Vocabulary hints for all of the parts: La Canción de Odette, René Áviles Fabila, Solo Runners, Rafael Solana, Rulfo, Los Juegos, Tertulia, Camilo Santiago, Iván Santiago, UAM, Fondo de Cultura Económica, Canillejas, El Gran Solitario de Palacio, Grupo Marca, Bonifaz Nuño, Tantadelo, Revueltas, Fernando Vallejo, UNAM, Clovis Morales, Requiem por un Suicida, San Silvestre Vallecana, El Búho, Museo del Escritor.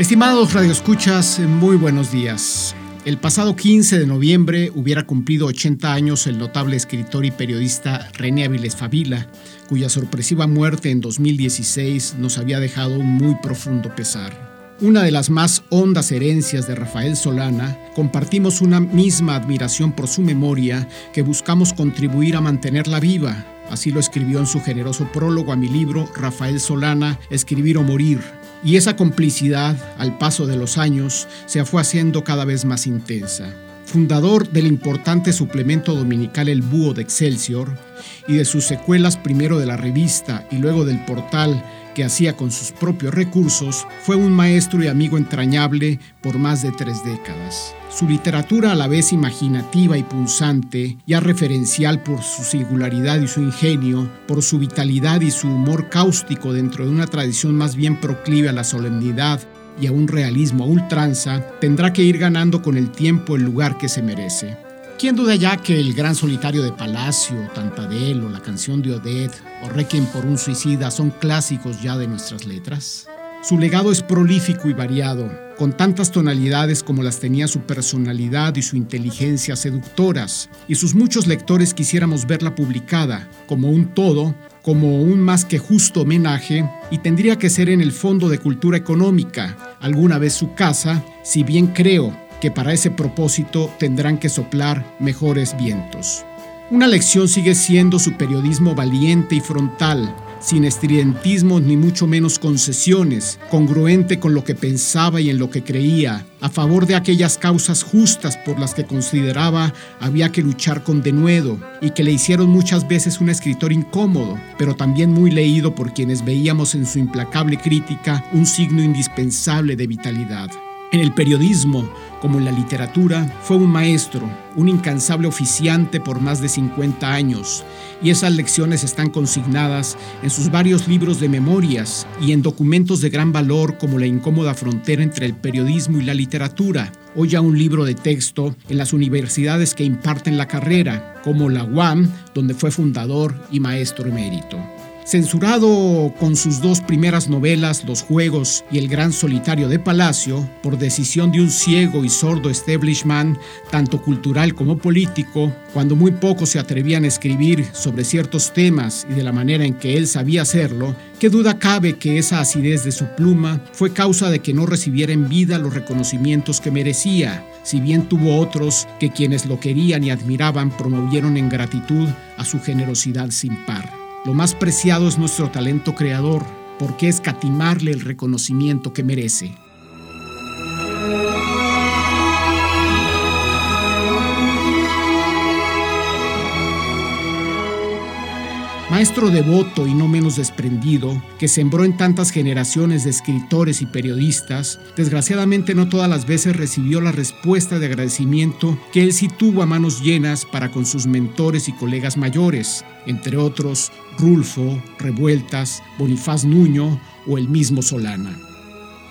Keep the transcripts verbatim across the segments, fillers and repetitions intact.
Estimados radioescuchas, muy buenos días. El pasado quince de noviembre hubiera cumplido ochenta años el notable escritor y periodista René Áviles Fabila, cuya sorpresiva muerte en dos mil dieciséis nos había dejado un muy profundo pesar. Una de las más hondas herencias de Rafael Solana, compartimos una misma admiración por su memoria que buscamos contribuir a mantenerla viva. Así lo escribió en su generoso prólogo a mi libro Rafael Solana, Escribir o Morir. Y esa complicidad, al paso de los años, se fue haciendo cada vez más intensa. Fundador del importante suplemento dominical El Búho de Excelsior y de sus secuelas, primero de la revista y luego del portal que hacía con sus propios recursos, fue un maestro y amigo entrañable por más de tres décadas. Su literatura, a la vez imaginativa y punzante, ya referencial por su singularidad y su ingenio, por su vitalidad y su humor cáustico dentro de una tradición más bien proclive a la solemnidad y a un realismo a ultranza, tendrá que ir ganando con el tiempo el lugar que se merece. ¿Quién duda ya que El Gran Solitario de Palacio, Tantadelo, La Canción de Odette o Requiem por un Suicida son clásicos ya de nuestras letras? Su legado es prolífico y variado, con tantas tonalidades como las tenía su personalidad y su inteligencia seductoras, y sus muchos lectores quisiéramos verla publicada como un todo, como un más que justo homenaje, y tendría que ser en el Fondo de Cultura Económica, alguna vez su casa, si bien creo que para ese propósito tendrán que soplar mejores vientos. Una lección sigue siendo su periodismo valiente y frontal, sin estridentismos ni mucho menos concesiones, congruente con lo que pensaba y en lo que creía, a favor de aquellas causas justas por las que consideraba había que luchar con denuedo y que le hicieron muchas veces un escritor incómodo, pero también muy leído por quienes veíamos en su implacable crítica un signo indispensable de vitalidad. En el periodismo, como en la literatura, fue un maestro, un incansable oficiante por más de cincuenta años, y esas lecciones están consignadas en sus varios libros de memorias y en documentos de gran valor como La incómoda frontera entre el periodismo y la literatura, o ya un libro de texto en las universidades que imparten la carrera, como la U A M, donde fue fundador y maestro emérito. Censurado con sus dos primeras novelas, Los Juegos y El Gran Solitario de Palacio, por decisión de un ciego y sordo establishment, tanto cultural como político, cuando muy pocos se atrevían a escribir sobre ciertos temas y de la manera en que él sabía hacerlo, qué duda cabe que esa acidez de su pluma fue causa de que no recibiera en vida los reconocimientos que merecía, si bien tuvo otros que quienes lo querían y admiraban promovieron en gratitud a su generosidad sin par. Lo más preciado es nuestro talento creador, porque escatimarle el reconocimiento que merece. Maestro devoto y no menos desprendido, que sembró en tantas generaciones de escritores y periodistas, desgraciadamente no todas las veces recibió la respuesta de agradecimiento que él sí tuvo a manos llenas para con sus mentores y colegas mayores, entre otros Rulfo, Revueltas, Bonifaz Nuño o el mismo Solana.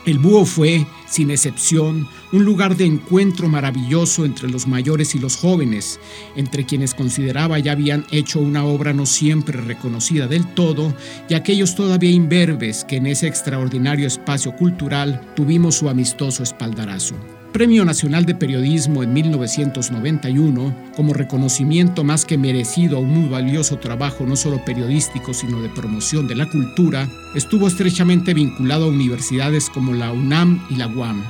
El Búho fue, sin excepción, un lugar de encuentro maravilloso entre los mayores y los jóvenes, entre quienes consideraba ya habían hecho una obra no siempre reconocida del todo, y aquellos todavía imberbes que en ese extraordinario espacio cultural tuvimos su amistoso espaldarazo. Premio Nacional de Periodismo en mil novecientos noventa y uno, como reconocimiento más que merecido a un muy valioso trabajo no solo periodístico sino de promoción de la cultura, estuvo estrechamente vinculado a universidades como la UNAM y la U A M,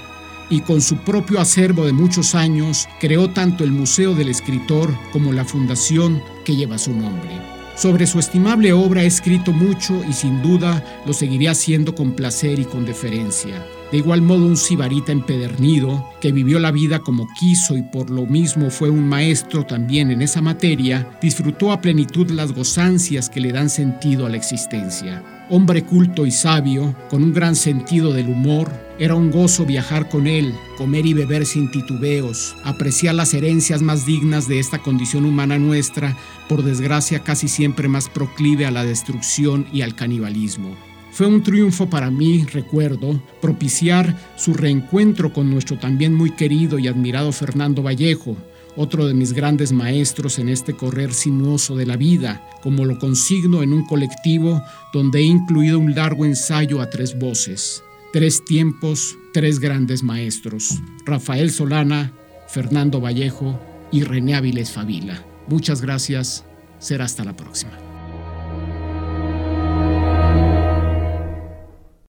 y con su propio acervo de muchos años creó tanto el Museo del Escritor como la fundación que lleva su nombre. Sobre su estimable obra he escrito mucho y sin duda lo seguiré haciendo con placer y con deferencia. De igual modo, un sibarita empedernido que vivió la vida como quiso y por lo mismo fue un maestro también en esa materia, disfrutó a plenitud las gozancias que le dan sentido a la existencia. Hombre culto y sabio, con un gran sentido del humor, era un gozo viajar con él, comer y beber sin titubeos, apreciar las herencias más dignas de esta condición humana nuestra, por desgracia casi siempre más proclive a la destrucción y al canibalismo. Fue un triunfo para mí, recuerdo, propiciar su reencuentro con nuestro también muy querido y admirado Fernando Vallejo, otro de mis grandes maestros en este correr sinuoso de la vida, como lo consigno en un colectivo donde he incluido un largo ensayo a tres voces. tres tiempos, tres grandes maestros, Rafael Solana, Fernando Vallejo y René Áviles Fabila. Muchas gracias, será hasta la próxima.